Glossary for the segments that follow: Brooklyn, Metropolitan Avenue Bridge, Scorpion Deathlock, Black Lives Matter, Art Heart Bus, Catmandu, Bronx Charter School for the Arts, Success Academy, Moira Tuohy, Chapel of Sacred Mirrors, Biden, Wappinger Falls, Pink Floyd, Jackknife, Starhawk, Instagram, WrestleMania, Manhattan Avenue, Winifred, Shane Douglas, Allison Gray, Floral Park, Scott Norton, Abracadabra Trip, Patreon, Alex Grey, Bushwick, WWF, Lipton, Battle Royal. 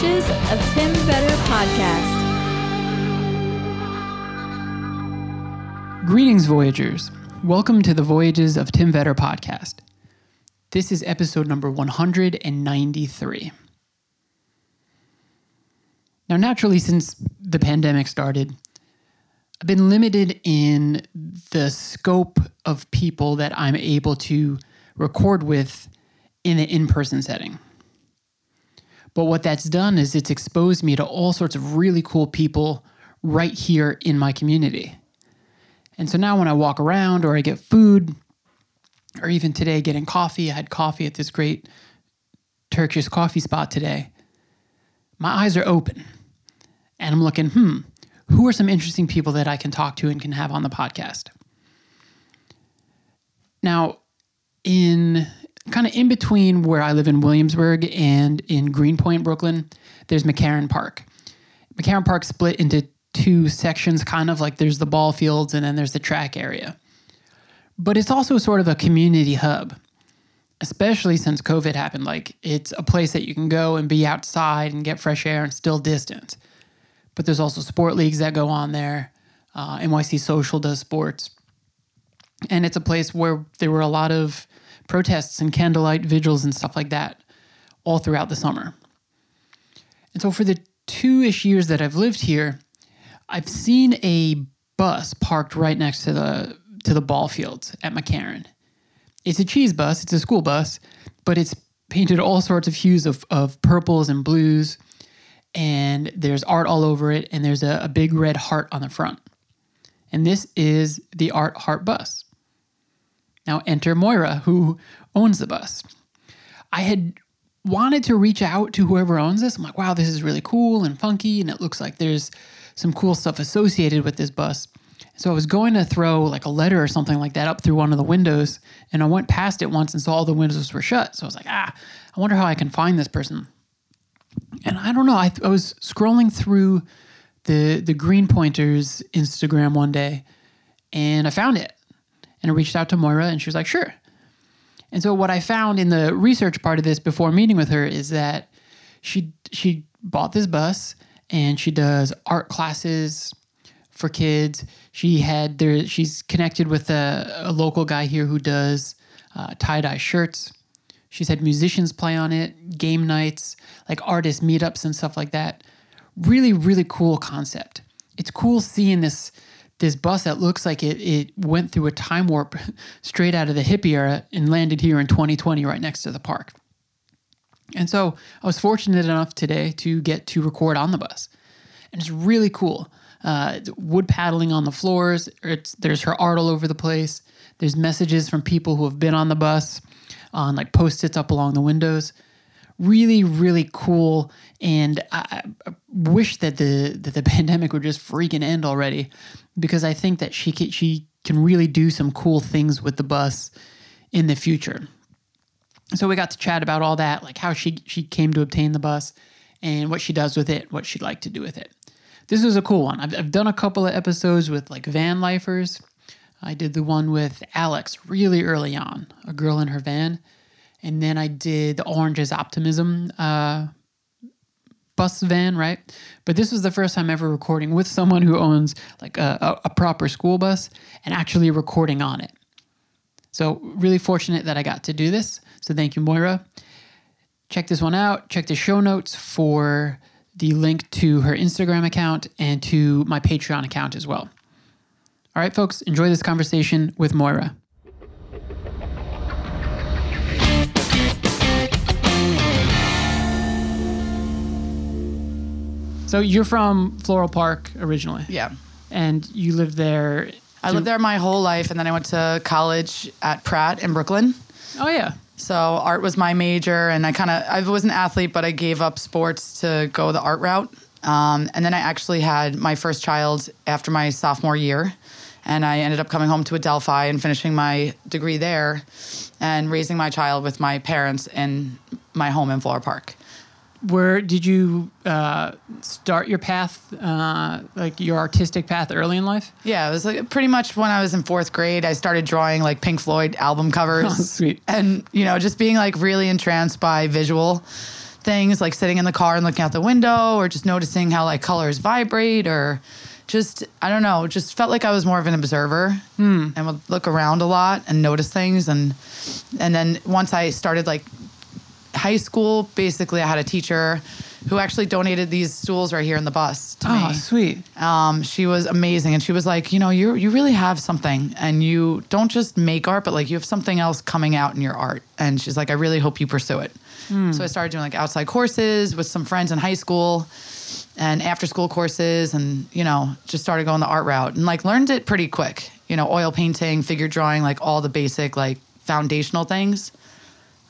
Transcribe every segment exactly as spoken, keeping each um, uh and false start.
Sketches of Tim Vetter Podcast. Greetings, Voyagers. Welcome to the Voyages of Tim Vetter Podcast. This is episode number one hundred ninety-three. Now, naturally, since the pandemic started, I've been limited in the scope of people that I'm able to record with in an in-person setting. But what that's done is it's exposed me to all sorts of really cool people right here in my community. And so now when I walk around or I get food, or even today getting coffee, I had coffee at this great Turkish coffee spot today, my eyes are open and I'm looking, hmm, who are some interesting people that I can talk to and can have on the podcast? Now, in kind of in between where I live in Williamsburg and in Greenpoint, Brooklyn, there's McCarren Park. McCarren Park split into two sections, kind of like there's the ball fields and then there's the track area. But it's also sort of a community hub, especially since COVID happened. Like, it's a place that you can go and be outside and get fresh air and still distance. But there's also sport leagues that go on there. Uh, N Y C Social does sports. And it's a place where there were a lot of protests and candlelight vigils and stuff like that all throughout the summer. And so for the two-ish years that I've lived here, I've seen a bus parked right next to the to the ball fields at McCarren. It's a cheese bus, it's a school bus, but it's painted all sorts of hues of, of purples and blues, and there's art all over it, and there's a, a big red heart on the front. And this is the Art Heart Bus. Now enter Moira, who owns the bus. I had wanted to reach out to whoever owns this. I'm like, wow, this is really cool and funky, and it looks like there's some cool stuff associated with this bus. So I was going to throw like a letter or something like that up through one of the windows, and I went past it once and saw all the windows were shut. So I was like, ah, I wonder how I can find this person. And I don't know, I, th- I was scrolling through the the Greenpointers Instagram one day, and I found it. And I reached out to Moira, and she was like, sure. And so what I found in the research part of this before meeting with her is that she she bought this bus, and she does art classes for kids. She had there. She's connected with a, a local guy here who does uh, tie-dye shirts. She's had musicians play on it, game nights, like artist meetups and stuff like that. Really, really cool concept. It's cool seeing this this bus that looks like it it went through a time warp straight out of the hippie era and landed here in twenty twenty right next to the park. And so I was fortunate enough today to get to record on the bus. And it's really cool. Uh, wood paddling on the floors. It's, there's her art all over the place. There's messages from people who have been on the bus on like post-its up along the windows. Really, really cool, and I, I wish that the that the pandemic would just freaking end already, because I think that she can, she can really do some cool things with the bus in the future. So we got to chat about all that, like how she, she came to obtain the bus and what she does with it, what she'd like to do with it. This is a cool one. I've, I've done a couple of episodes with like van lifers. I did the one with Alex really early on, a girl in her van. And then I did the Orange is Optimism uh, bus van, right? But this was the first time ever recording with someone who owns like a, a proper school bus and actually recording on it. So really fortunate that I got to do this. So thank you, Moira. Check this one out. Check the show notes for the link to her Instagram account and to my Patreon account as well. All right, folks, enjoy this conversation with Moira. So you're from Floral Park originally. Yeah. And you lived there. Through- I lived there my whole life, and then I went to college at Pratt in Brooklyn. Oh, yeah. So art was my major, and I kind of, I was an athlete, but I gave up sports to go the art route. Um, and then I actually had my first child after my sophomore year, and I ended up coming home to Adelphi and finishing my degree there and raising my child with my parents in my home in Floral Park. Where did you uh, start your path, uh, like your artistic path early in life? Yeah, it was like pretty much when I was in fourth grade, I started drawing like Pink Floyd album covers. Oh, sweet. And, you know, just being like really entranced by visual things, like sitting in the car and looking out the window, or just noticing how like colors vibrate, or just, I don't know, just felt like I was more of an observer hmm. and would look around a lot and notice things. And, and then once I started like high school, basically I had a teacher who actually donated these stools right here in the bus to oh, me. Oh, sweet. Um, she was amazing. And she was like, you know, you you really have something. And you don't just make art, but like you have something else coming out in your art. And she's like, I really hope you pursue it. Mm. So I started doing like outside courses with some friends in high school and after school courses, and, you know, just started going the art route and like learned it pretty quick. You know, oil painting, figure drawing, like all the basic like foundational things.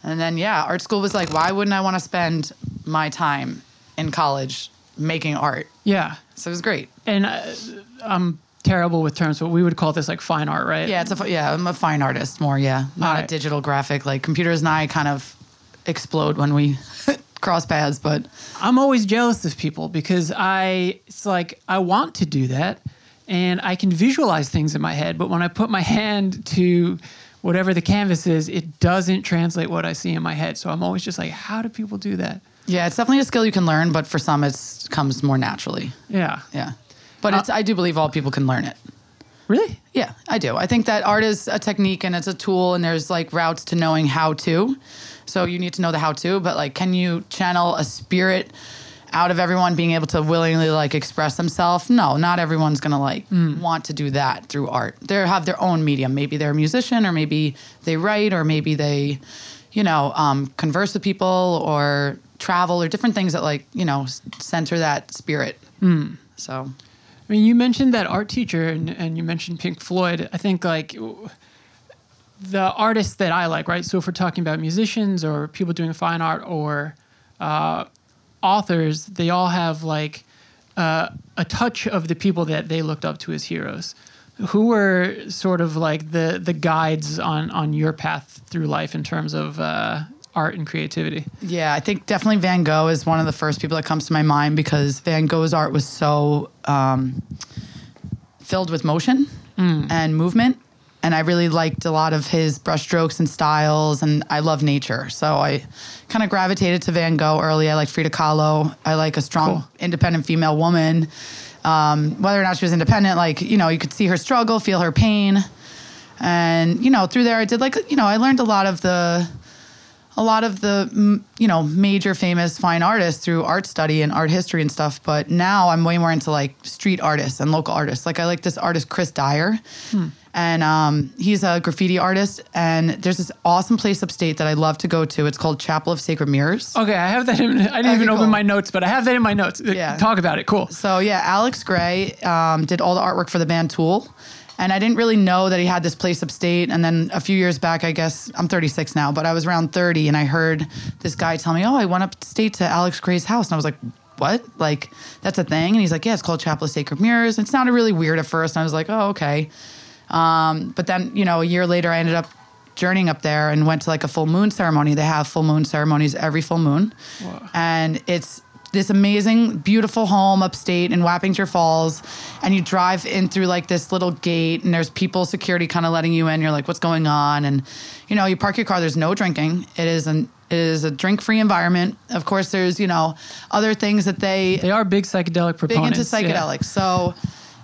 And then, yeah, art school was like, why wouldn't I want to spend my time in college making art? Yeah. So it was great. And I, I'm terrible with terms, but we would call this like fine art, right? Yeah, it's a, yeah, I'm a fine artist more, yeah. Not right. a digital graphic. Like computers and I kind of explode when we cross paths, but. I'm always jealous of people because I, it's like I want to do that and I can visualize things in my head, but when I put my hand to whatever the canvas is, it doesn't translate what I see in my head. So I'm always just like, how do people do that? Yeah, it's definitely a skill you can learn, but for some it comes more naturally. Yeah. Yeah. But uh, it's, I do believe all people can learn it. Really? Yeah, I do. I think that art is a technique and it's a tool, and there's like routes to knowing how to. So you need to know the how to, but like, can you channel a spirit out of everyone being able to willingly like express themselves? No, not everyone's gonna like mm. want to do that through art. They have their own medium. Maybe they're a musician, or maybe they write, or maybe they, you know, um, converse with people or travel, or different things that like, you know, center that spirit. Mm. So, I mean, you mentioned that art teacher, and, and you mentioned Pink Floyd. I think like the artists that I like, right? So if we're talking about musicians or people doing fine art or uh, authors, they all have like uh, a touch of the people that they looked up to as heroes. Who were sort of like the the guides on on your path through life in terms of uh, art and creativity? Yeah, I think definitely Van Gogh is one of the first people that comes to my mind, because Van Gogh's art was so um, filled with motion mm. and movement. And I really liked a lot of his brushstrokes and styles, and I love nature. So I kind of gravitated to Van Gogh early. I like Frida Kahlo. I like a strong, cool. independent female woman. Um, whether or not she was independent, like, you know, you could see her struggle, feel her pain. And, you know, through there I did like, you know, I learned a lot of the, a lot of the, you know, major famous fine artists through art study and art history and stuff. But now I'm way more into like street artists and local artists. Like I like this artist, Chris Dyer. Hmm. And um, he's a graffiti artist, and there's this awesome place upstate that I love to go to. It's called Chapel of Sacred Mirrors. Okay, I have that in, I didn't okay, even cool. open my notes, but I have that in my notes. Yeah. Talk about it, cool. So yeah, Alex Grey um, did all the artwork for the band Tool, and I didn't really know that he had this place upstate. And then a few years back, I guess, I'm thirty-six now, but I was around thirty, and I heard this guy tell me, oh, I went upstate to Alex Grey's house, and I was like, what? Like, that's a thing? And he's like, yeah, it's called Chapel of Sacred Mirrors. And it sounded really weird at first, and I was like, oh, okay. Um, but then, you know, a year later, I ended up journeying up there and went to like a full moon ceremony. They have full moon ceremonies every full moon. Whoa. And it's this amazing, beautiful home upstate in Wappinger Falls. And you drive in through like this little gate, and there's people, security kind of letting you in. You're like, what's going on? And, you know, you park your car. There's no drinking. It is an It is a drink-free environment. Of course, there's, you know, other things that they... They are big psychedelic proponents. Big into psychedelics. Yeah. So...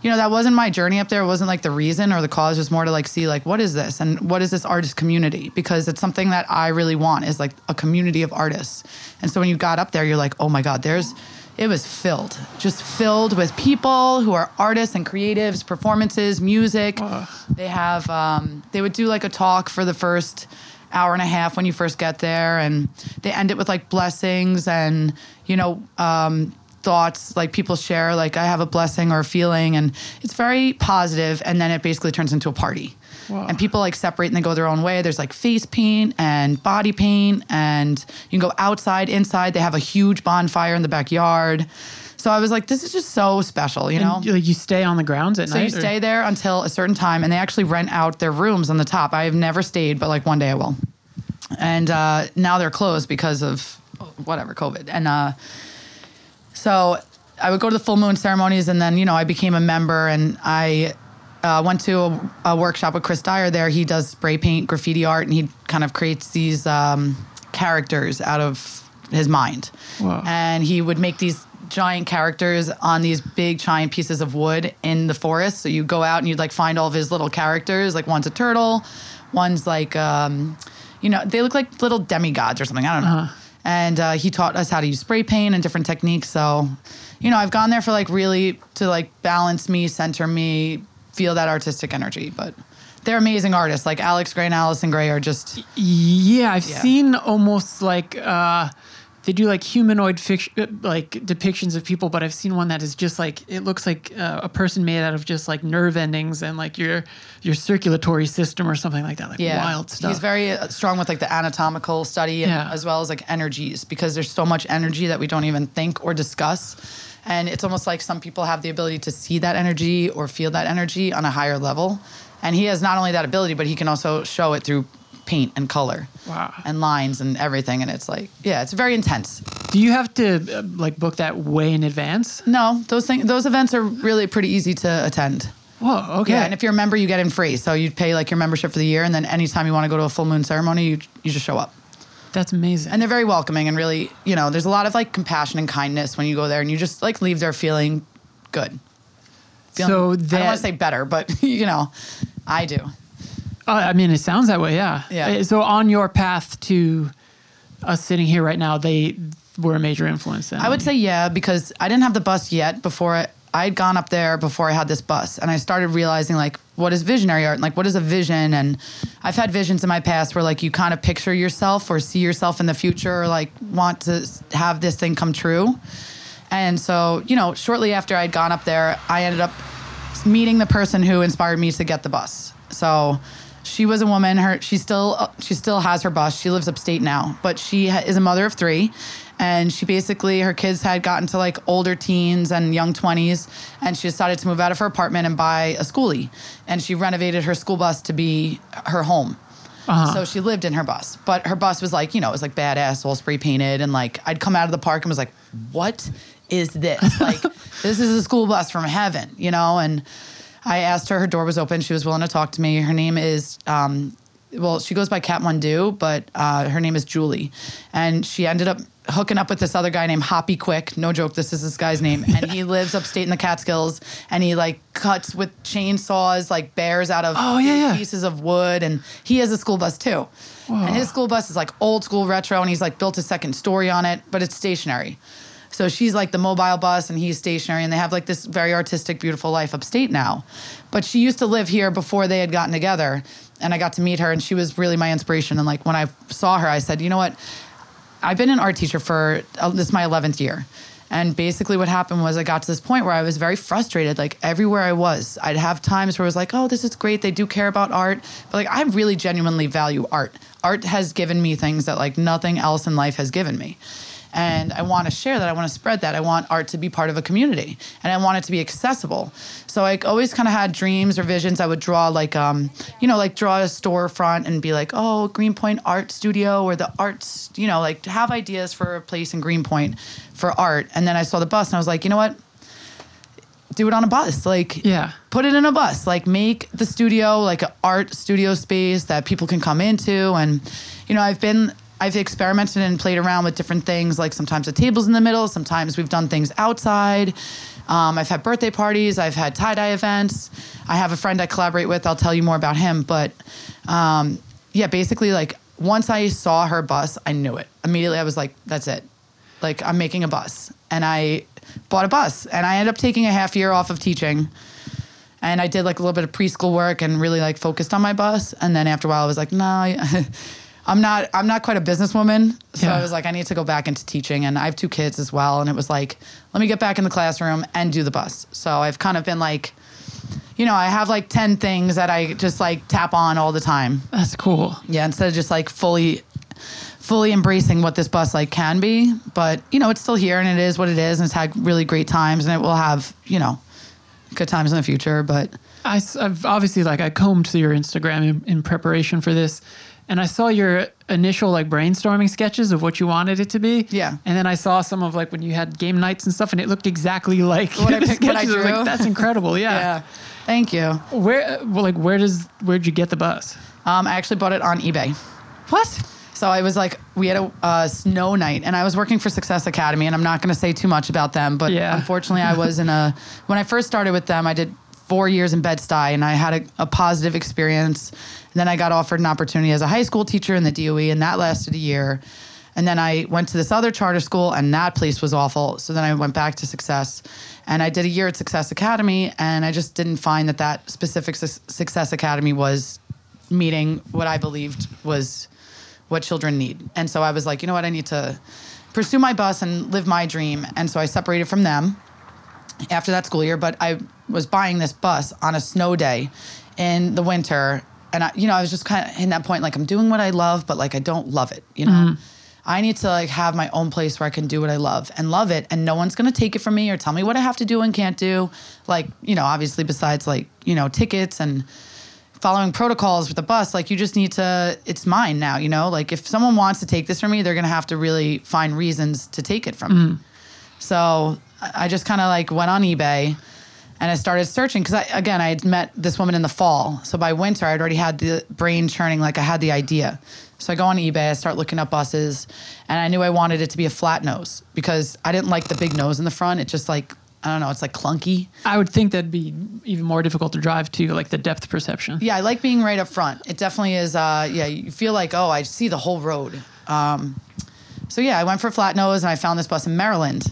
You know, that wasn't my journey up there. It wasn't like the reason or the cause. It was more to like see like, what is this? And what is this artist community? Because it's something that I really want, is like a community of artists. And so when you got up there, you're like, oh my God, there's, it was filled. Just filled with people who are artists and creatives, performances, music. Wow. They have, um, they would do like a talk for the first hour and a half when you first get there. And they end it with like blessings and, you know, um, thoughts, like people share, like I have a blessing or a feeling, and it's very positive, and then it basically turns into a party. Wow. And people like separate and they go their own way. There's like face paint and body paint, and you can go outside, inside. They have a huge bonfire in the backyard. So I was like, this is just so special, you know? And you stay on the grounds at night? So you stay there until a certain time, and they actually rent out their rooms on the top. I have never stayed, but like one day I will. And uh, now they're closed because of whatever, COVID. And uh So I would go to the full moon ceremonies, and then, you know, I became a member, and I uh, went to a, a workshop with Chris Dyer there. He does spray paint graffiti art, and he kind of creates these um, characters out of his mind. Wow. And he would make these giant characters on these big giant pieces of wood in the forest. So you go out and you'd like find all of his little characters. Like one's a turtle, one's like, um, you know, they look like little demigods or something. I don't know. Uh-huh. And uh, he taught us how to use spray paint and different techniques. So, you know, I've gone there for like really to like balance me, center me, feel that artistic energy. But they're amazing artists. Like Alex Grey and Allison Gray are just. Yeah, I've yeah. seen almost like uh, they do like humanoid fiction, like depictions of people. But I've seen one that is just like it looks like uh, a person made out of just like nerve endings and like your your circulatory system or something like that. Like yeah. wild stuff. He's very strong with like the anatomical study and, yeah. as well as like energies, because there's so much energy that we don't even think or discuss. And it's almost like some people have the ability to see that energy or feel that energy on a higher level. And he has not only that ability, but he can also show it through paint and color. Wow. And lines and everything. And it's like, yeah, it's very intense. Do you have to uh, like book that way in advance? No, those things, those events are really pretty easy to attend. Whoa, okay. Yeah, and if you're a member, you get in free. So you'd pay like your membership for the year. And then anytime you want to go to a full moon ceremony, you you just show up. That's amazing. And they're very welcoming and really, you know, there's a lot of like compassion and kindness when you go there, and you just like leave there feeling good. Feeling, so that, I don't want to say better, but you know, I do. Uh, I mean, it sounds that way, yeah. Yeah. So on your path to us sitting here right now, they were a major influence then. I would say, yeah, because I didn't have the bus yet before I, I'd gone up there before I had this bus. And I started realizing like, what is visionary art? And like, what is a vision? And I've had visions in my past where like you kind of picture yourself or see yourself in the future, or like want to have this thing come true. And so, you know, shortly after I'd gone up there, I ended up meeting the person who inspired me to get the bus. So she was a woman. Her, she still, she still has her bus. She lives upstate now, but she ha- is a mother of three. And she basically, her kids had gotten to like older teens and young twenties, and she decided to move out of her apartment and buy a schoolie. And she renovated her school bus to be her home. Uh-huh. So she lived in her bus. But her bus was like, you know, it was like badass, all spray painted. And like, I'd come out of the park and was like, what is this? Like, this is a school bus from heaven, you know? And I asked her, her door was open. She was willing to talk to me. Her name is... Um, Well, she goes by Catmandu, but uh, her name is Julie. And she ended up hooking up with this other guy named Hoppy Quick. No joke, this is this guy's name. And he lives upstate in the Catskills. And he, like, cuts with chainsaws, like, bears out of oh, yeah, yeah. pieces of wood. And he has a school bus, too. Whoa. And his school bus is, like, old school retro. And he's, like, built a second story on it. But it's stationary. So she's, like, the mobile bus, and he's stationary. And they have, like, this very artistic, beautiful life upstate now. But she used to live here before they had gotten together. And I got to meet her, and she was really my inspiration. And, like, when I saw her, I said, you know what? I've been an art teacher for uh, – this is my eleventh year. And basically what happened was I got to this point where I was very frustrated, like, everywhere I was. I'd have times where I was like, oh, this is great. They do care about art. But, like, I really genuinely value art. Art has given me things that, like, nothing else in life has given me. And I want to share that. I want to spread that. I want art to be part of a community. And I want it to be accessible. So I always kind of had dreams or visions. I would draw like, um, you know, like draw a storefront and be like, oh, Greenpoint Art Studio or the arts, you know, like to have ideas for a place in Greenpoint for art. And then I saw the bus and I was like, you know what? Do it on a bus. Like, yeah. Put it in a bus. Like, make the studio like an art studio space that people can come into. And, you know, I've been... I've experimented and played around with different things, like sometimes the table's in the middle, sometimes we've done things outside. Um, I've had birthday parties, I've had tie-dye events. I have a friend I collaborate with, I'll tell you more about him. But um, yeah, basically like once I saw her bus, I knew it. Immediately I was like, that's it. Like I'm making a bus. And I bought a bus and I ended up taking a half year off of teaching. And I did like a little bit of preschool work and really like focused on my bus. And then after a while I was like, no, nah. I'm not I'm not quite a businesswoman, so yeah. I was like, I need to go back into teaching, and I have two kids as well, and it was like, let me get back in the classroom and do the bus. So I've kind of been like, you know, I have like ten things that I just like tap on all the time. That's cool. Yeah, instead of just like fully fully embracing what this bus like can be, but, you know, it's still here, and it is what it is, and it's had really great times, and it will have, you know, good times in the future, but... I, I've obviously, like, I combed through your Instagram in, in preparation for this, and I saw your initial like brainstorming sketches of what you wanted it to be. Yeah. And then I saw some of like when you had game nights and stuff, and it looked exactly like what I picked, what I drew. I was like, that's incredible. Yeah. Yeah. Thank you. Where well, like where does where'd you get the bus? Um, I actually bought it on eBay. What? So I was like, we had a uh, snow night, and I was working for Success Academy, and I'm not going to say too much about them, but yeah. unfortunately I was in a, when I first started with them, I did four years in Bed-Stuy, and I had a, a positive experience. And then I got offered an opportunity as a high school teacher in the D O E, and that lasted a year. And then I went to this other charter school, and that place was awful. So then I went back to Success, and I did a year at Success Academy, and I just didn't find that that specific su- Success Academy was meeting what I believed was what children need. And so I was like, you know what, I need to pursue my bus and live my dream. And so I separated from them after that school year, but I was buying this bus on a snow day in the winter. And, I, you know, I was just kind of in that point, like, I'm doing what I love, but, like, I don't love it, you know? Mm-hmm. I need to, like, have my own place where I can do what I love and love it. And no one's going to take it from me or tell me what I have to do and can't do. Like, you know, obviously besides, like, you know, tickets and following protocols with the bus, like, you just need to, it's mine now, you know? Like, if someone wants to take this from me, they're going to have to really find reasons to take it from mm. me. So I just kind of, like, went on eBay and I started searching because, I, again, I had met this woman in the fall. So by winter, I'd already had the brain churning, like, I had the idea. So I go on eBay, I start looking up buses, and I knew I wanted it to be a flat nose because I didn't like the big nose in the front. It just, like, I don't know, it's, like, clunky. I would think that'd be even more difficult to drive, too, like the depth perception. Yeah, I like being right up front. It definitely is, uh, yeah, you feel like, oh, I see the whole road. Um, so, yeah, I went for flat nose, and I found this bus in Maryland.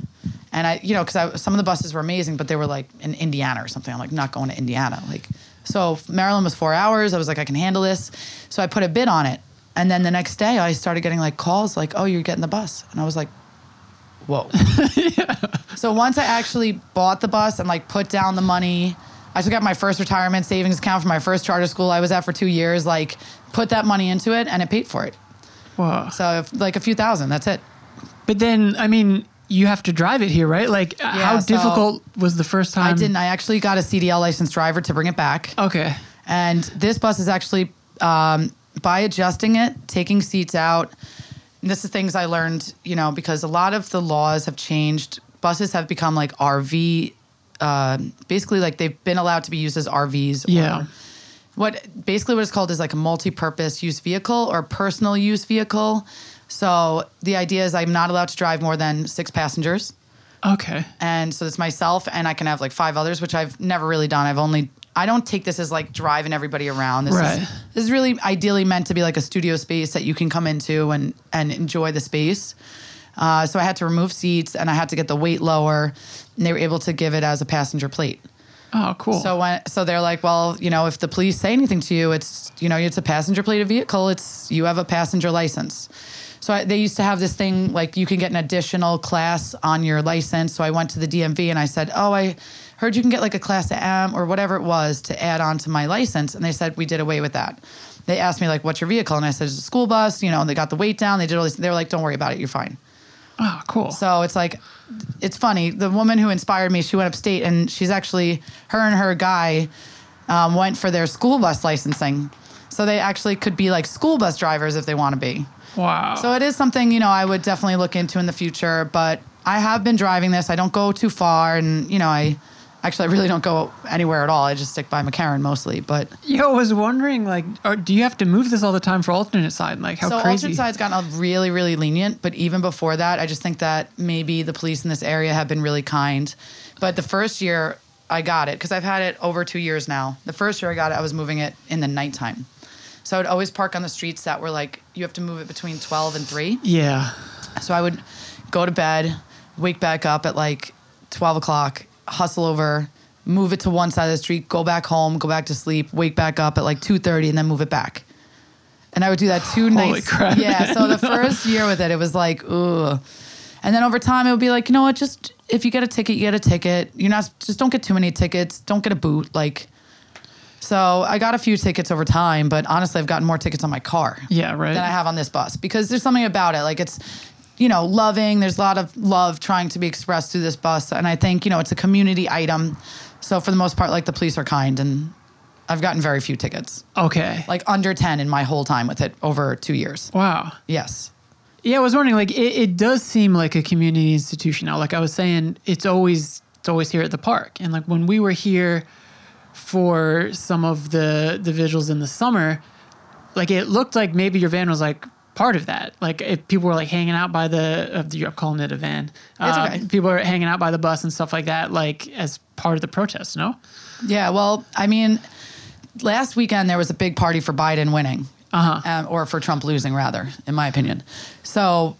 And I, you know, because some of the buses were amazing, but they were, like, in Indiana or something. I'm like, I'm not going to Indiana. Like, so Maryland was four hours. I was like, I can handle this. So I put a bid on it. And then the next day I started getting, like, calls like, oh, you're getting the bus. And I was like, whoa. yeah. So once I actually bought the bus and, like, put down the money, I took out my first retirement savings account from my first charter school I was at for two years, like, put that money into it, and it paid for it. Wow. So if, like, a few thousand, that's it. But then, I mean, you have to drive it here, right? Like, yeah, how so difficult was the first time? I didn't. I actually got a C D L licensed driver to bring it back. Okay. And this bus is actually... Um, by adjusting it, taking seats out, and this is things I learned, you know, because a lot of the laws have changed. Buses have become like R V, uh, basically, like, they've been allowed to be used as R Vs. Yeah. Or what basically what it's called is, like, a multi-purpose use vehicle or personal use vehicle. So the idea is I'm not allowed to drive more than six passengers. Okay. And so it's myself, and I can have, like, five others, which I've never really done. I've only... I don't take this as, like, driving everybody around. This, right. is, this is really ideally meant to be, like, a studio space that you can come into and, and enjoy the space. Uh, so I had to remove seats, and I had to get the weight lower, and they were able to give it as a passenger plate. Oh, cool. So when, so they're like, well, you know, if the police say anything to you, it's, you know, it's a passenger plated vehicle. It's, you have a passenger license. So I, they used to have this thing, like, you can get an additional class on your license. So I went to the D M V and I said, oh, I... heard you can get, like, a class M or whatever it was to add on to my license. And they said, we did away with that. They asked me, like, what's your vehicle? And I said, it's a school bus, you know, and they got the weight down. They did all this. They were like, don't worry about it. You're fine. Oh, cool. So it's like, it's funny. The woman who inspired me, she went upstate, and she's actually, her and her guy um, went for their school bus licensing. So they actually could be, like, school bus drivers if they want to be. Wow. So it is something, you know, I would definitely look into in the future, but I have been driving this. I don't go too far. And, you know, I... Actually, I really don't go anywhere at all. I just stick by McCarren mostly. But yo, I was wondering, like, are, do you have to move this all the time for alternate side? Like, how so crazy? So alternate side's gotten really, really lenient. But even before that, I just think that maybe the police in this area have been really kind. But the first year I got it, because I've had it over two years now. The first year I got it, I was moving it in the nighttime. So I would always park on the streets that were like, you have to move it between twelve and three. Yeah. So I would go to bed, wake back up at like twelve o'clock. Hustle over, move it to one side of the street, go back home, go back to sleep, wake back up at like two thirty, and then move it back. And I would do that two nights. Holy crap. Yeah, so the first year with it, it was like, ooh. And then over time, it would be like, you know what, just if you get a ticket, you get a ticket. You're not, just don't get too many tickets. Don't get a boot. Like, so I got a few tickets over time, but honestly, I've gotten more tickets on my car. Yeah, right. Than I have on this bus because there's something about it. Like it's... you know, loving, there's a lot of love trying to be expressed through this bus. And I think, you know, it's a community item. So for the most part, like the police are kind and I've gotten very few tickets. Okay. Like under ten in my whole time with it over two years. Wow. Yes. Yeah. I was wondering, like, it, it does seem like a community institution now. Like I was saying, it's always, it's always here at the park. And like when we were here for some of the, the vigils in the summer, like it looked like maybe your van was like, part of that. Like, if people were like hanging out by the, of the I'm calling it a van. Uh, okay. People were hanging out by the bus and stuff like that, like as part of the protest, no? Yeah, well, I mean, last weekend there was a big party for Biden winning. Uh-huh. Um, or for Trump losing, rather, in my opinion. So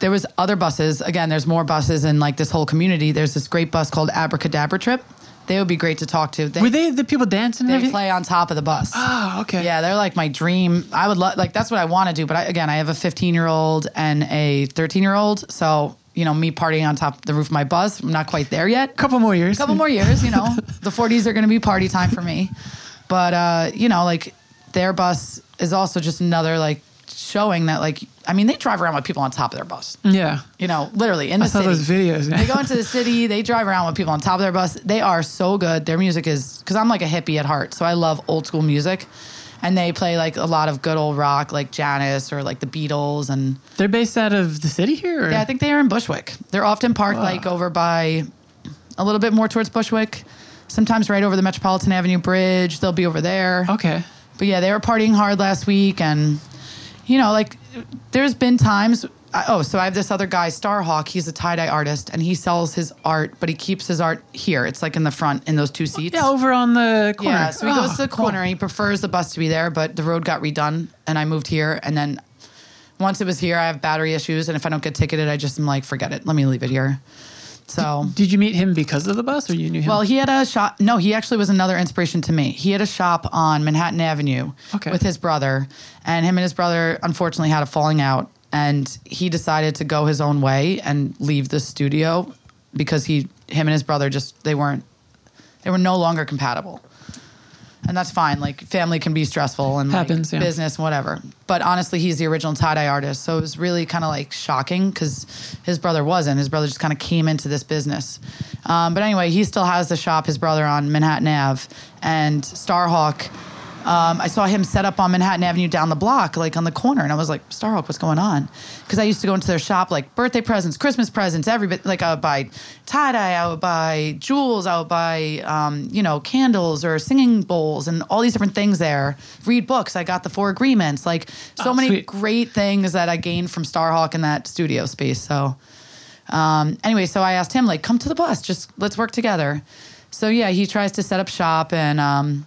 there was other buses. Again, there's more buses in like this whole community. There's this great bus called Abracadabra Trip. They would be great to talk to. They, were they the people dancing? They everything? Play on top of the bus. Oh, okay. Yeah, they're like my dream. I would love, like, that's what I want to do. But I, again, I have a fifteen-year-old and a thirteen-year-old. So, you know, me partying on top of the roof of my bus, I'm not quite there yet. Couple more years. Couple more years, you know. The forties are going to be party time for me. But, uh, you know, like, their bus is also just another, like, showing that, like, I mean, they drive around with people on top of their bus. Yeah. You know, literally in the city. I saw those videos. Man. They go into the city. They drive around with people on top of their bus. They are so good. Their music is, because I'm like a hippie at heart, so I love old school music. And they play, like, a lot of good old rock, like Janis or, like, the Beatles. And they're based out of the city here? Or? Yeah, I think they are in Bushwick. They're often parked, wow. like, over by a little bit more towards Bushwick. Sometimes right over the Metropolitan Avenue Bridge. They'll be over there. Okay. But, yeah, they were partying hard last week, and, you know, like, there's been times... I, oh, so I have this other guy, Starhawk. He's a tie-dye artist, and he sells his art, but he keeps his art here. It's, like, in the front in those two seats. Yeah, over on the corner. Yeah, so he oh, goes to the corner, cool. and he prefers the bus to be there, but the road got redone, and I moved here, and then once it was here, I have battery issues, and if I don't get ticketed, I just am like, forget it. Let me leave it here. So did, did you meet him because of the bus, or you knew him? Well, he had a shop. No, he actually was another inspiration to me. He had a shop on Manhattan Avenue okay. with his brother, and him and his brother unfortunately had a falling out, and he decided to go his own way and leave the studio because he, him and his brother just they weren't, they were no longer compatible, and that's fine. Like, family can be stressful and happens, like, yeah. business, whatever. But honestly, he's the original tie-dye artist, so it was really kind of like shocking because his brother wasn't. His brother just kind of came into this business. Um, but anyway, he still has the shop, his brother, on Manhattan Avenue, and Starhawk. Um, I saw him set up on Manhattan Avenue down the block, like on the corner, and I was like, Starhawk, what's going on? Because I used to go into their shop, like, birthday presents, Christmas presents, everybody. Like, I would buy tie-dye, I would buy jewels, I would buy, um, you know, candles or singing bowls and all these different things there. Read books. I got the Four Agreements. Like, so oh, many sweet. great things that I gained from Starhawk in that studio space. So um, anyway, so I asked him, like, come to the bus. Just let's work together. So, yeah, he tries to set up shop and... Um,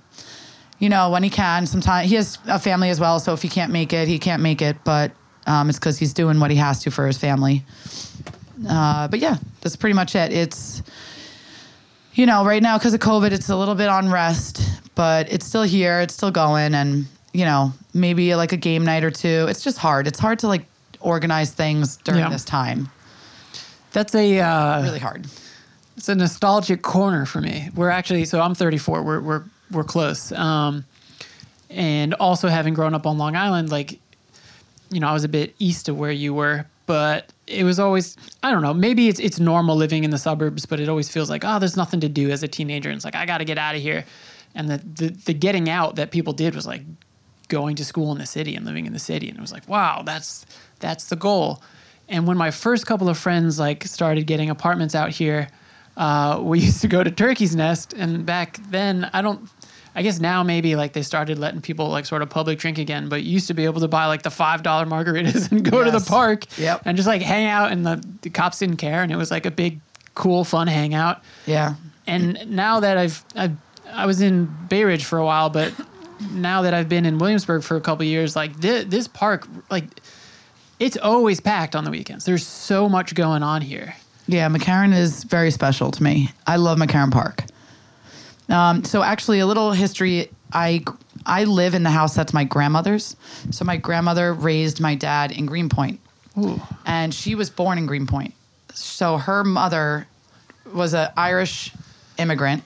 You know, when he can, sometimes he has a family as well. So if he can't make it, he can't make it. But um, it's because he's doing what he has to for his family. Uh, but yeah, that's pretty much it. It's, you know, right now because of COVID, it's a little bit on rest, but it's still here. It's still going. And, you know, maybe like a game night or two. It's just hard. It's hard to like organize things during yeah. this time. That's a uh, really hard. It's a nostalgic corner for me. We're actually, so I'm thirty-four. We're, we're, We're close. Um, and also having grown up on Long Island, like, you know, I was a bit east of where you were, but it was always, I don't know, maybe it's it's normal living in the suburbs, but it always feels like, oh, there's nothing to do as a teenager. And it's like, I got to get out of here. And the, the, the getting out that people did was like going to school in the city and living in the city. And it was like, wow, that's that's the goal. And when my first couple of friends like started getting apartments out here, uh, we used to go to Turkey's Nest. And back then, I don't... I guess now maybe like they started letting people like sort of public drink again, but you used to be able to buy like the five dollar margaritas and go yes. to the park yep. and just like hang out, and the, the cops didn't care. And it was like a big, cool, fun hangout. Yeah. And now that I've, I've I was in Bay Ridge for a while, but now that I've been in Williamsburg for a couple of years, like th- this park, like it's always packed on the weekends. There's so much going on here. Yeah. McCarren is very special to me. I love McCarren Park. Um, so actually a little history, I, I live in the house that's my grandmother's. So my grandmother raised my dad in Greenpoint. Ooh. And she was born in Greenpoint. So her mother was an Irish immigrant,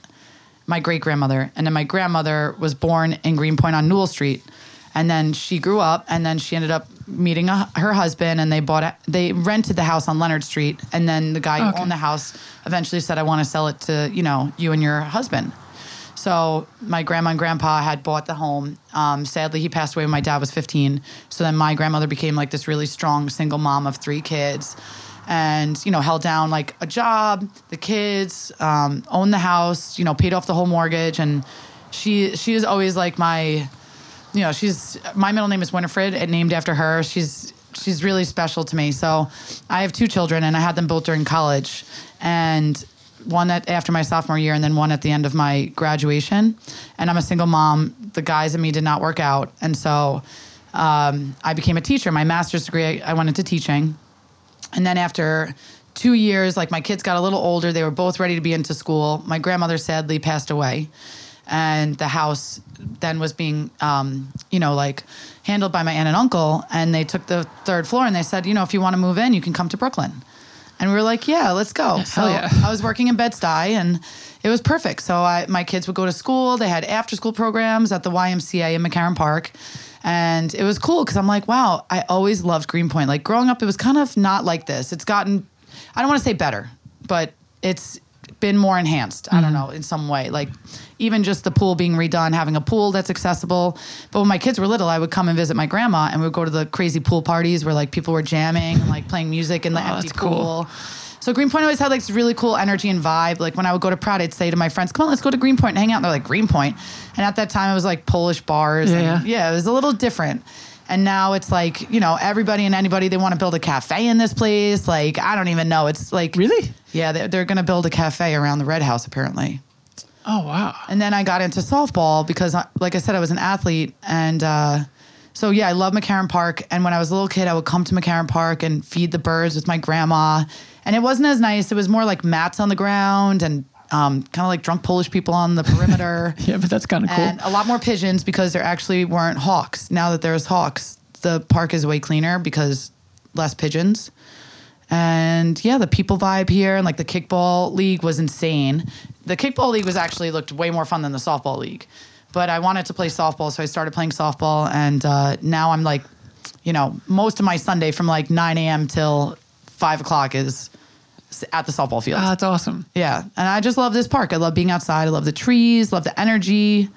my great-grandmother. And then my grandmother was born in Greenpoint on Newell Street. And then she grew up, and then she ended up meeting a, her husband, and they bought a, they rented the house on Leonard Street. And then the guy okay. who owned the house eventually said, I want to sell it to, you know, you and your husband. So my grandma and grandpa had bought the home. Um, sadly, he passed away when my dad was fifteen. So then my grandmother became like this really strong single mom of three kids and, you know, held down like a job, the kids, um, owned the house, you know, paid off the whole mortgage. And she she is always like my, you know, she's, my middle name is Winifred and named after her. She's she's really special to me. So I have two children, and I had them both during college, and one at, after my sophomore year, and then one at the end of my graduation. And I'm a single mom. The guys in me did not work out. And so um, I became a teacher. My master's degree, I, I went into teaching. And then after two years, like, my kids got a little older. They were both ready to be into school. My grandmother sadly passed away. And the house then was being, um, you know, like, handled by my aunt and uncle. And they took the third floor, and they said, you know, if you want to move in, you can come to Brooklyn. And we were like, yeah, let's go. Hell so yeah. I was working in Bed-Stuy, and it was perfect. So I, my kids would go to school. They had after-school programs at the Y M C A in McCarren Park. And it was cool because I'm like, wow, I always loved Greenpoint. Like, growing up, it was kind of not like this. It's gotten, I don't want to say better, but it's been more enhanced. Mm-hmm. I don't know, in some way. Like, even just the pool being redone, having a pool that's accessible. But when my kids were little, I would come and visit my grandma, and we would go to the crazy pool parties where, like, people were jamming and, like, playing music in the oh, empty that's pool. Cool. So Greenpoint always had, like, this really cool energy and vibe. Like, when I would go to Pratt, I'd say to my friends, come on, let's go to Greenpoint and hang out. And they're like, Greenpoint? And at that time, it was, like, Polish bars. Yeah. And, yeah, it was a little different. And now it's like, you know, everybody and anybody, they want to build a cafe in this place. Like, I don't even know. It's like... Really? Yeah, they're, they're going to build a cafe around the Red House, apparently. Oh, wow. And then I got into softball because, like I said, I was an athlete. And uh, so, yeah, I love McCarren Park. And when I was a little kid, I would come to McCarren Park and feed the birds with my grandma. And it wasn't as nice. It was more like mats on the ground and... Um, kind of like drunk Polish people on the perimeter. Yeah, but that's kind of cool. And a lot more pigeons because there actually weren't hawks. Now that there's hawks, the park is way cleaner because less pigeons. And yeah, the people vibe here and like the kickball league was insane. The kickball league was actually looked way more fun than the softball league. But I wanted to play softball, so I started playing softball. And uh, now I'm like, you know, most of my Sunday from like nine a.m. till five o'clock is... at the softball field. Oh, that's awesome. Yeah. And I just love this park. I love being outside. I love the trees, love the energy.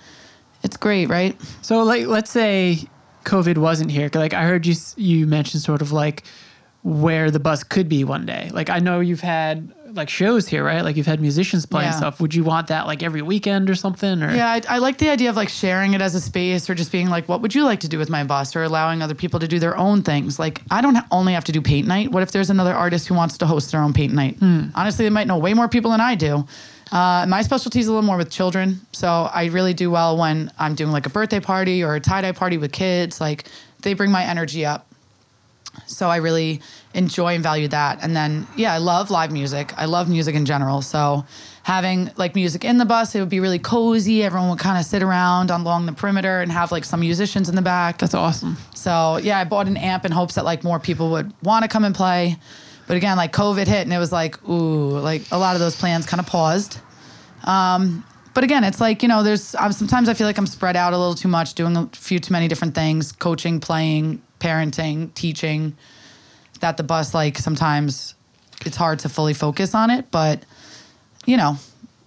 It's great, right? So, like, let's say COVID wasn't here. Like, I heard you you mention sort of, like, where the bus could be one day. Like, I know you've had, like, shows here, right? Like, you've had musicians playing yeah. stuff. Would you want that, like, every weekend or something? Or Yeah, I, I like the idea of, like, sharing it as a space or just being like, what would you like to do with my bus? Or allowing other people to do their own things. Like, I don't only have to do paint night. What if there's another artist who wants to host their own paint night? Hmm. Honestly, they might know way more people than I do. Uh, my specialty is a little more with children. So I really do well when I'm doing, like, a birthday party or a tie-dye party with kids. Like, they bring my energy up. So I really enjoy and value that. And then, yeah, I love live music. I love music in general. So having, like, music in the bus, it would be really cozy. Everyone would kind of sit around along the perimeter and have, like, some musicians in the back. That's awesome. So, yeah, I bought an amp in hopes that, like, more people would want to come and play. But, again, like, COVID hit, and it was like, ooh, like, a lot of those plans kind of paused. Um, but, again, it's like, you know, there's um, sometimes I feel like I'm spread out a little too much, doing a few too many different things, coaching, playing, parenting, teaching, that the bus, like, sometimes it's hard to fully focus on it. But, you know,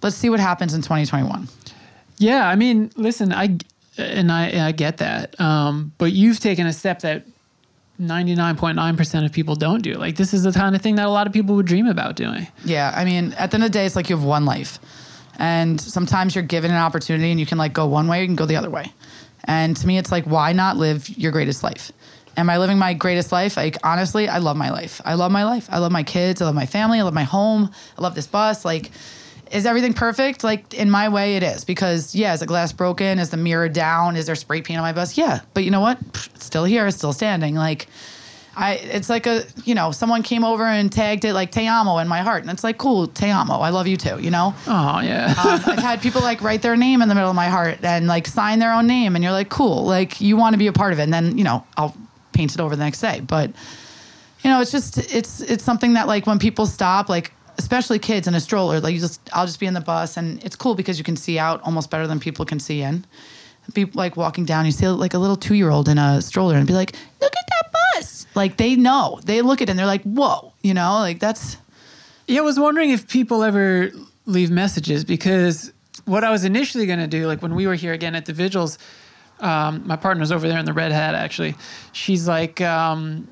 let's see what happens in twenty twenty-one. Yeah, I mean, listen, I and I, and I get that. Um, but you've taken a step that ninety-nine point nine percent of people don't do. Like, this is the kind of thing that a lot of people would dream about doing. Yeah, I mean, at the end of the day, it's like you have one life. And sometimes you're given an opportunity and you can, like, go one way or you can go the other way. And to me, it's like, why not live your greatest life? Am I living my greatest life? Like, honestly, I love my life. I love my life. I love my kids. I love my family. I love my home. I love this bus. Like, is everything perfect? Like, in my way, it is. Because, yeah, is the glass broken? Is the mirror down? Is there spray paint on my bus? Yeah. But you know what? It's still here. It's still standing. Like, I, it's like a, you know, someone came over and tagged it, like, te amo in my heart. And it's like, cool, te amo. I love you too, you know? Oh, yeah. um, I've had people, like, write their name in the middle of my heart and, like, sign their own name. And you're like, cool. Like, you want to be a part of it. And then, you know, I'll paint it over the next day. But, you know, it's just, it's, it's something that, like, when people stop, like, especially kids in a stroller, like, you just, I'll just be in the bus, and it's cool because you can see out almost better than people can see in. People, like, walking down, you see, like, a little two-year-old in a stroller and be like, look at that bus. Like, they know, they look at it and they're like, whoa, you know, like, that's. Yeah. I was wondering if people ever leave messages, because what I was initially going to do, like, when we were here again at the vigils, Um, my partner's over there in the red hat, actually. She's like, um,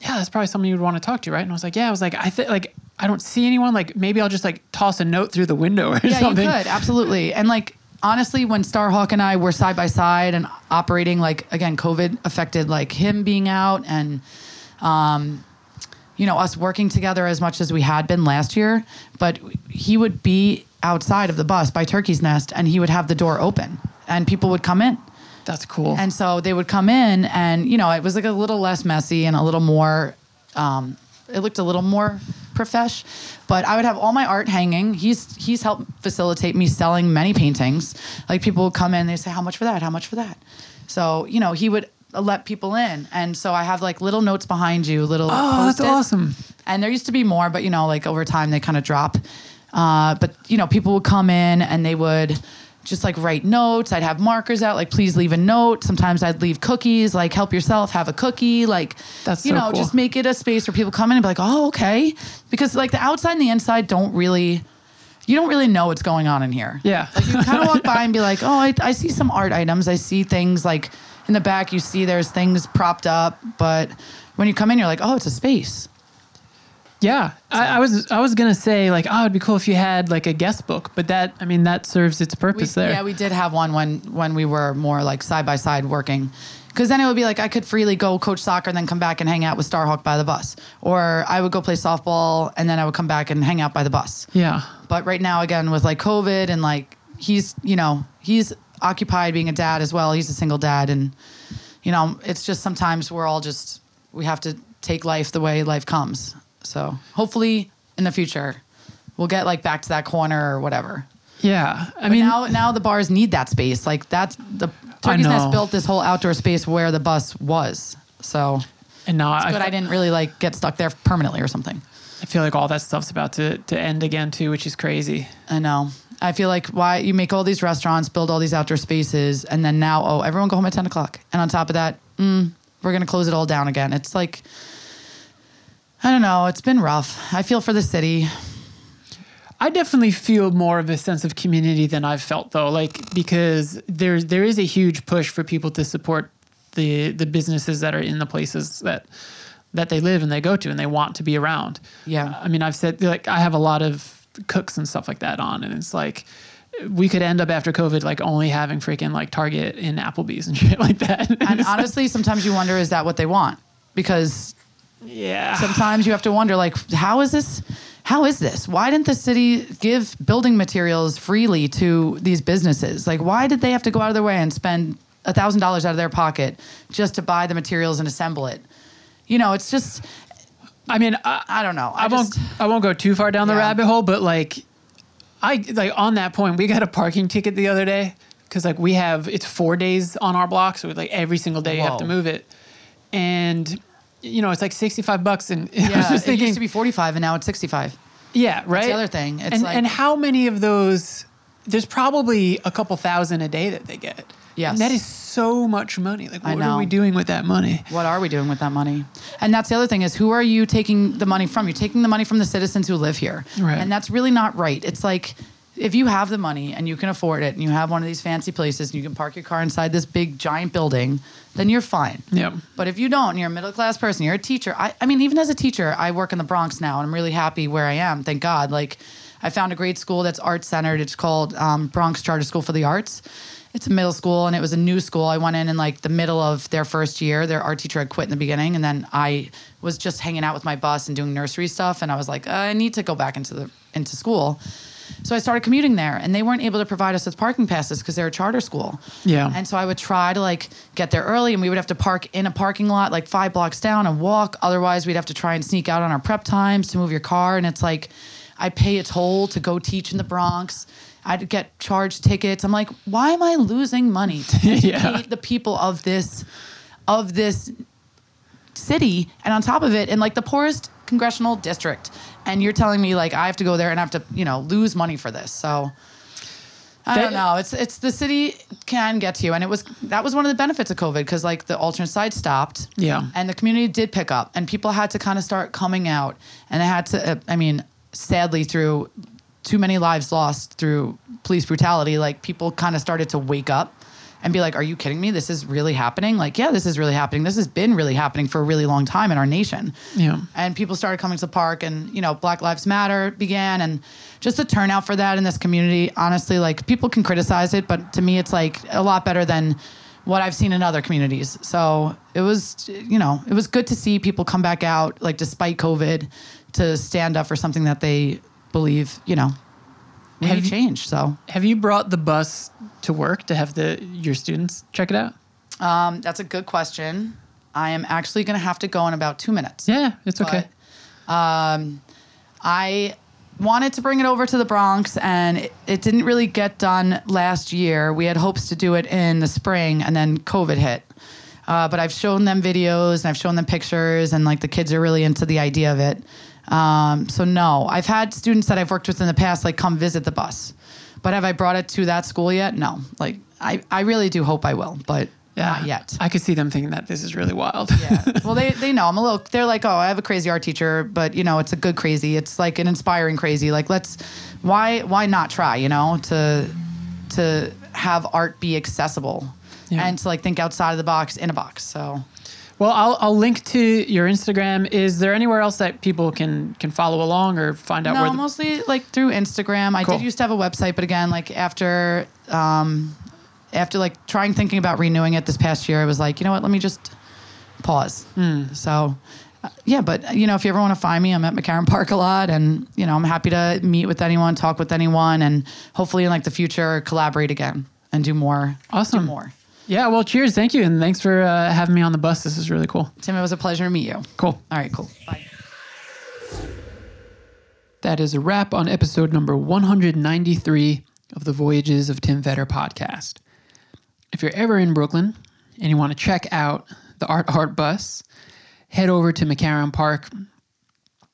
yeah, that's probably something you would want to talk to, right? And I was like, yeah. I was like, I think, like, I don't see anyone. Like, maybe I'll just, like, toss a note through the window or yeah, something. Yeah, you could. Absolutely. And, like, honestly, when Starhawk and I were side by side and operating, like, again, COVID affected, like, him being out and um, you know, us working together as much as we had been last year, but he would be outside of the bus by Turkey's Nest and he would have the door open and people would come in. That's cool. And so they would come in and, you know, it was like a little less messy and a little more, um, it looked a little more profesh, but I would have all my art hanging. He's he's helped facilitate me selling many paintings. Like people would come in, they say, how much for that? How much for that? So, you know, he would let people in. And so I have like little notes behind you, little oh, post-it. That's awesome. And there used to be more, but you know, like over time they kind of drop. Uh, but you know, people would come in and they would just like write notes. I'd have markers out, like please leave a note. Sometimes I'd leave cookies, like help yourself, have a cookie. Like, that's you so know, cool. Just make it a space where people come in and be like, oh, okay. Because like the outside and the inside don't really, you don't really know what's going on in here. Yeah. Like, you kind of walk by and be like, oh, I, I see some art items. I see things like in the back, you see there's things propped up. But when you come in, you're like, oh, it's a space. Yeah, I, I was I was gonna say like, oh, it'd be cool if you had like a guest book, but that I mean that serves its purpose we, there. Yeah, we did have one when when we were more like side by side working, because then it would be like I could freely go coach soccer and then come back and hang out with Starhawk by the bus, or I would go play softball and then I would come back and hang out by the bus. Yeah. But right now again with like COVID and like he's you know he's occupied being a dad as well. He's a single dad and you know it's just sometimes we're all just we have to take life the way life comes. So hopefully in the future we'll get like back to that corner or whatever. Yeah. I but mean, now, now the bars need that space. Like that's the Turkey's Nest built this whole outdoor space where the bus was. So and now it's I good I didn't really like get stuck there permanently or something. I feel like all that stuff's about to, to end again too, which is crazy. I know. I feel like why you make all these restaurants, build all these outdoor spaces and then now, oh, everyone go home at ten o'clock. And on top of that, mm, we're going to close it all down again. It's like, I don't know. It's been rough. I feel for the city. I definitely feel more of a sense of community than I've felt though, like because there's there is a huge push for people to support the the businesses that are in the places that that they live and they go to and they want to be around. Yeah. I mean, I've said like I have a lot of cooks and stuff like that on, and it's like we could end up after COVID like only having freaking like Target and Applebee's and shit like that. And honestly, sometimes you wonder is that what they want? Because yeah. Sometimes you have to wonder, like, how is this? How is this? Why didn't the city give building materials freely to these businesses? Like, why did they have to go out of their way and spend one thousand dollars out of their pocket just to buy the materials and assemble it? You know, it's just... I mean, I, I don't know. I, I, just, won't, I won't go too far down yeah. the rabbit hole, but, like, I like on that point, we got a parking ticket the other day because, like, we have... It's four days on our block, so, like, every single day Whoa. You have to move it. And... You know, it's like sixty-five bucks. And yeah, I was just thinking, it used to be forty-five and now it's sixty-five. Yeah, right. That's the other thing. It's and, like, and how many of those, there's probably a couple thousand a day that they get. Yes. And that is so much money. Like, what are we doing with that money? What are we doing with that money? And that's the other thing is who are you taking the money from? You're taking the money from the citizens who live here. Right. And that's really not right. It's like, if you have the money and you can afford it and you have one of these fancy places and you can park your car inside this big giant building, then you're fine. Yeah. But if you don't and you're a middle-class person, you're a teacher. I, I mean, even as a teacher, I work in the Bronx now and I'm really happy where I am. Thank God. Like I found a great school that's art-centered. It's called um, Bronx Charter School for the Arts. It's a middle school and it was a new school. I went in in like the middle of their first year. Their art teacher had quit in the beginning. And then I was just hanging out with my bus and doing nursery stuff. And I was like, uh, I need to go back into the into school. So I started commuting there and they weren't able to provide us with parking passes because they're a charter school. Yeah. And so I would try to like get there early and we would have to park in a parking lot like five blocks down and walk. Otherwise we'd have to try and sneak out on our prep times to move your car. And it's like, I pay a toll to go teach in the Bronx. I'd get charged tickets. I'm like, why am I losing money to educate yeah. the people of this, of this city? And on top of it, in like the poorest congressional district. And you're telling me like I have to go there and I have to, you know, lose money for this. So I that, don't know. It's it's the city can get to you. And it was that was one of the benefits of COVID because like the alternate side stopped. Yeah. And the community did pick up and people had to kind of start coming out. And it had to, uh, I mean, sadly through too many lives lost through police brutality, like people kind of started to wake up and be like, are you kidding me? This is really happening? Like, yeah, this is really happening. This has been really happening for a really long time in our nation. Yeah. And people started coming to the park and, you know, Black Lives Matter began and just the turnout for that in this community. Honestly, like people can criticize it, but to me, it's like a lot better than what I've seen in other communities. So it was, you know, it was good to see people come back out, like despite COVID, to stand up for something that they believe, you know, may change. So have you brought the bus to work to have the your students check it out? Um, that's a good question. I am actually going to have to go in about two minutes. Yeah, it's but, okay. Um, I wanted to bring it over to the Bronx, and it, it didn't really get done last year. We had hopes to do it in the spring, and then COVID hit. Uh, but I've shown them videos, and I've shown them pictures, and, like, the kids are really into the idea of it. Um, so, no. I've had students that I've worked with in the past, like, come visit the bus. But have I brought it to that school yet? No. Like, I, I really do hope I will, but... Yeah. Not yet. I could see them thinking that this is really wild. Yeah. Well, they, they know I'm a little, they're like, oh, I have a crazy art teacher, but you know, it's a good crazy. It's like an inspiring crazy. Like let's, why, why not try, you know, to, to have art be accessible yeah. and to like think outside of the box in a box. So, well, I'll, I'll link to your Instagram. Is there anywhere else that people can, can follow along or find out no, where? No, mostly like through Instagram. I cool. did used to have a website, but again, like after, um, After like trying thinking about renewing it this past year, I was like, you know what? Let me just pause. Mm. So, uh, yeah. But you know, if you ever want to find me, I'm at McCarren Park a lot, and you know, I'm happy to meet with anyone, talk with anyone, and hopefully in like the future collaborate again and do more. Awesome. Do more. Yeah. Well, cheers. Thank you, and thanks for uh, having me on the bus. This is really cool. Tim, it was a pleasure to meet you. Cool. All right. Cool. Bye. That is a wrap on episode number one hundred ninety-three of the Voyages of Tim Vetter podcast. If you're ever in Brooklyn and you want to check out the Art Heart Bus, head over to McCarren Park.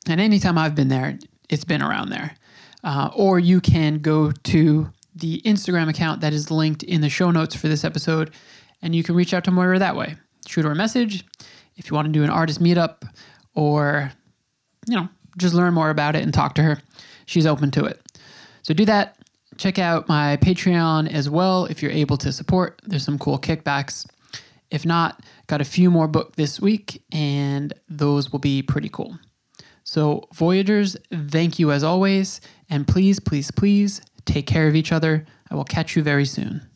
And anytime I've been there, it's been around there. Uh, or you can go to the Instagram account that is linked in the show notes for this episode, and you can reach out to Moira that way. Shoot her a message if you want to do an artist meetup or, you know, just learn more about it and talk to her. She's open to it. So do that. Check out my Patreon as well if you're able to support. There's some cool kickbacks. If not, got a few more booked this week, and those will be pretty cool. So, Voyagers, thank you as always, and please, please, please take care of each other. I will catch you very soon.